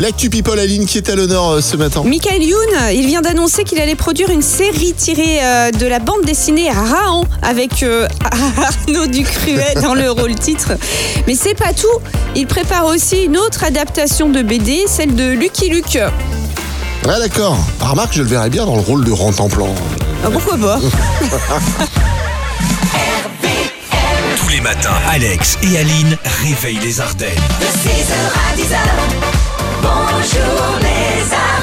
L'actu people, Aline, qui est à l'honneur ce matin. Michael Youn, il vient d'annoncer qu'il allait produire une série tirée de la bande dessinée Raon avec Arnaud Ducruet dans le rôle titre. Mais c'est pas tout, il prépare aussi une autre adaptation de BD, celle de Lucky Luke. Ah d'accord, par remarque, je le verrais bien dans le rôle de Rent-en-Plan. Ah, pourquoi pas. R.B.L. Tous les matins, Alex et Aline réveillent les Ardennes. De 6h à 10h. Bonjour les amis.